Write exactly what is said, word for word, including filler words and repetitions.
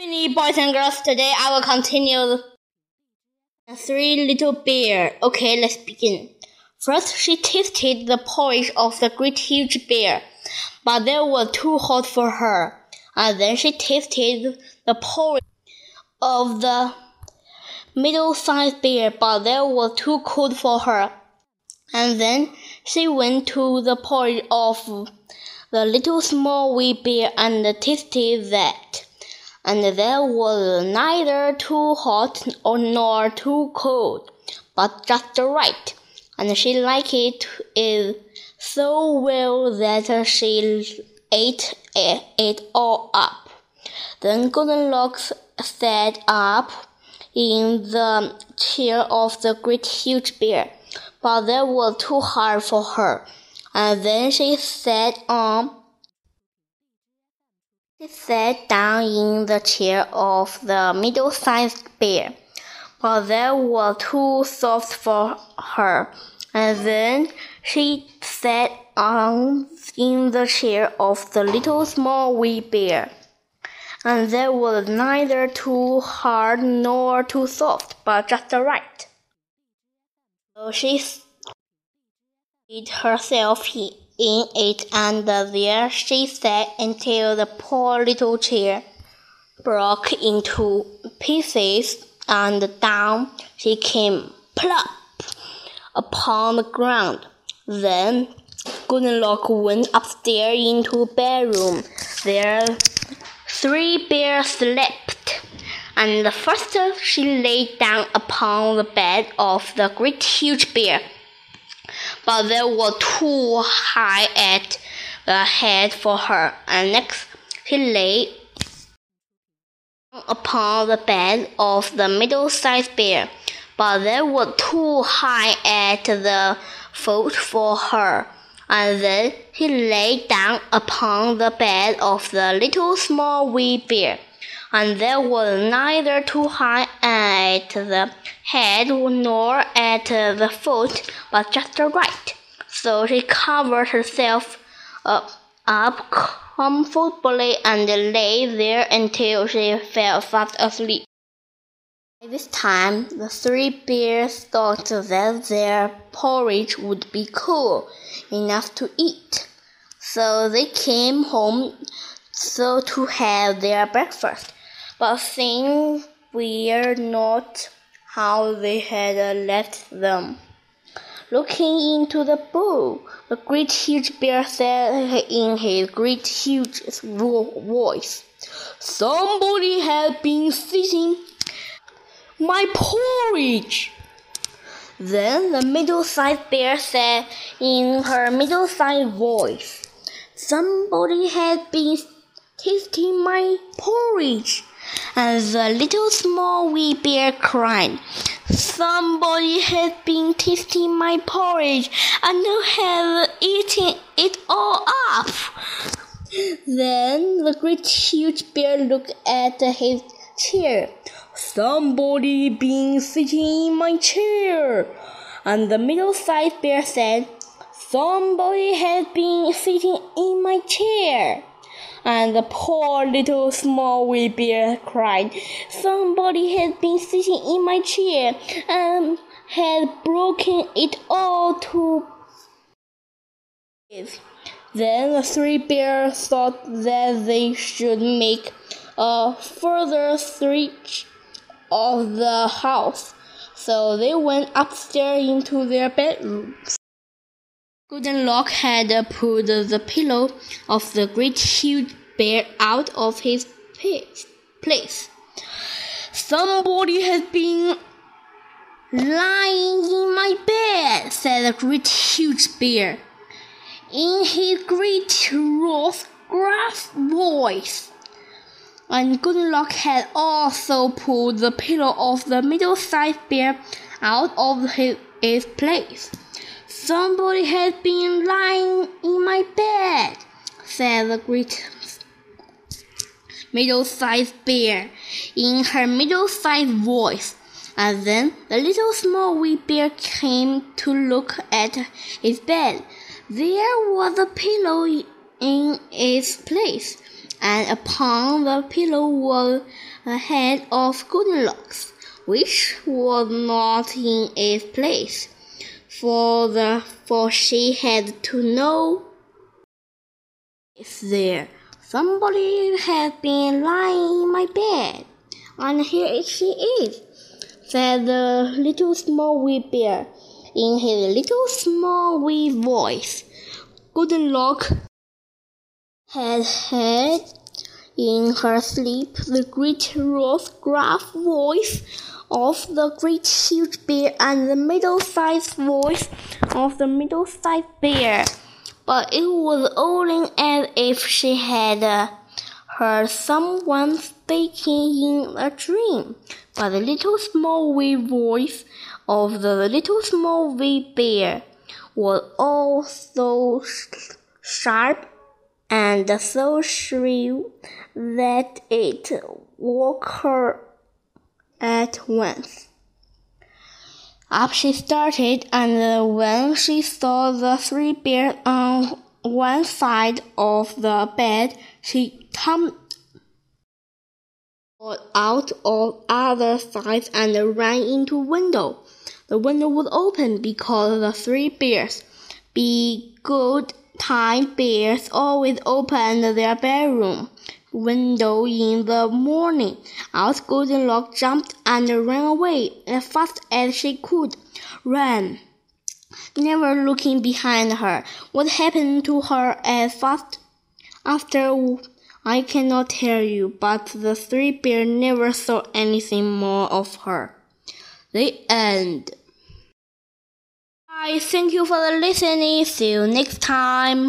Finally, boys and girls, today I will continue the three little bears. Okay, let's begin. First, she tasted the porridge of the great huge bear, but they were too hot for her. And then she tasted the porridge of the middle-sized bear, but they were too cold for her. And then she went to the porridge of the little small wee bear and tasted that. And there was neither too hot nor too cold, but just right. And she liked it so well that she ate it all up. Then Goldilocks sat up in the chair of the great huge bear, but that was too hard for her. And then she sat on. She sat down in the chair of the middle-sized bear, but that was too soft for her. And then she sat on in the chair of the little small wee bear, and that was neither too hard nor too soft, but just right. So she hid herself in. in it, and there she sat until the poor little chair broke into pieces, and down she came, plop, upon the ground. Then Goldilocks went upstairs into the bedroom. There three bears slept, and first she lay down upon the bed of the great huge bear. But they were too high at the head for her, and next she lay upon the bed of the middle-sized bear, but they were too high at the foot for her, and then she lay down upon the bed of the little small wee bear, and they were neither too high at the head nor at the foot, but just right. So she covered herself up, up comfortably and lay there until she fell fast asleep. By this time, the three bears thought that their porridge would be cool enough to eat, so they came home so to have their breakfast. But things were not how they had left them. Looking into the bowl, the great huge bear said in his great huge voice, "Somebody has been sitting my porridge." Then the middle-sized bear said in her middle-sized voice, "Somebody has been tasting my porridge." And the little small wee bear cried, "Somebody has been tasting my porridge and have eaten it all up." Then the great huge bear looked at his chair. "Somebody been sitting in my chair." And the middle-sized bear said, "Somebody has been sitting in my chair." And the poor little small wee bear cried, "Somebody has been sitting in my chair and has broken it all to pieces." Then the three bears thought that they should make a further search of the house, so they went upstairs into their bedrooms. Goldilocks had pulled the pillow of the great huge bear out of his place. "Somebody has been lying in my bed," said the great huge bear, in his great rough gruff voice. And Goldilocks had also pulled the pillow of the middle-sized bear out of his, his place. "Somebody has been lying in my bed," said the great middle-sized bear in her middle-sized voice. And then the little small wee bear came to look at his bed. There was a pillow in its place, and upon the pillow was a head of Goldilocks, which was not in its place, for the for she had to know if there somebody had been lying in my bed, and here she is," said the Little Small Wee Bear in his little small wee voice. Goldilocks had heard in her sleep the great rough gruff voice of the great huge bear and the middle-sized voice of the middle-sized bear, but it was only as if she had uh, heard someone speaking in a dream. But the little small wee voice of the little small wee bear was all so sh- sharp and so shrill that it woke her at once. Up she started, and when she saw the three bears on one side of the bed, she tumbled out of other sides and ran into a window. The window was open because the three bears, big, good, kind bears, always opened their bedroom window in the morning. Out Goldilocks jumped and ran away as fast as she could, ran, never looking behind her. What happened to her as fast after, I cannot tell you, but the three bears never saw anything more of her. The end. Hi, thank you for listening. See you next time.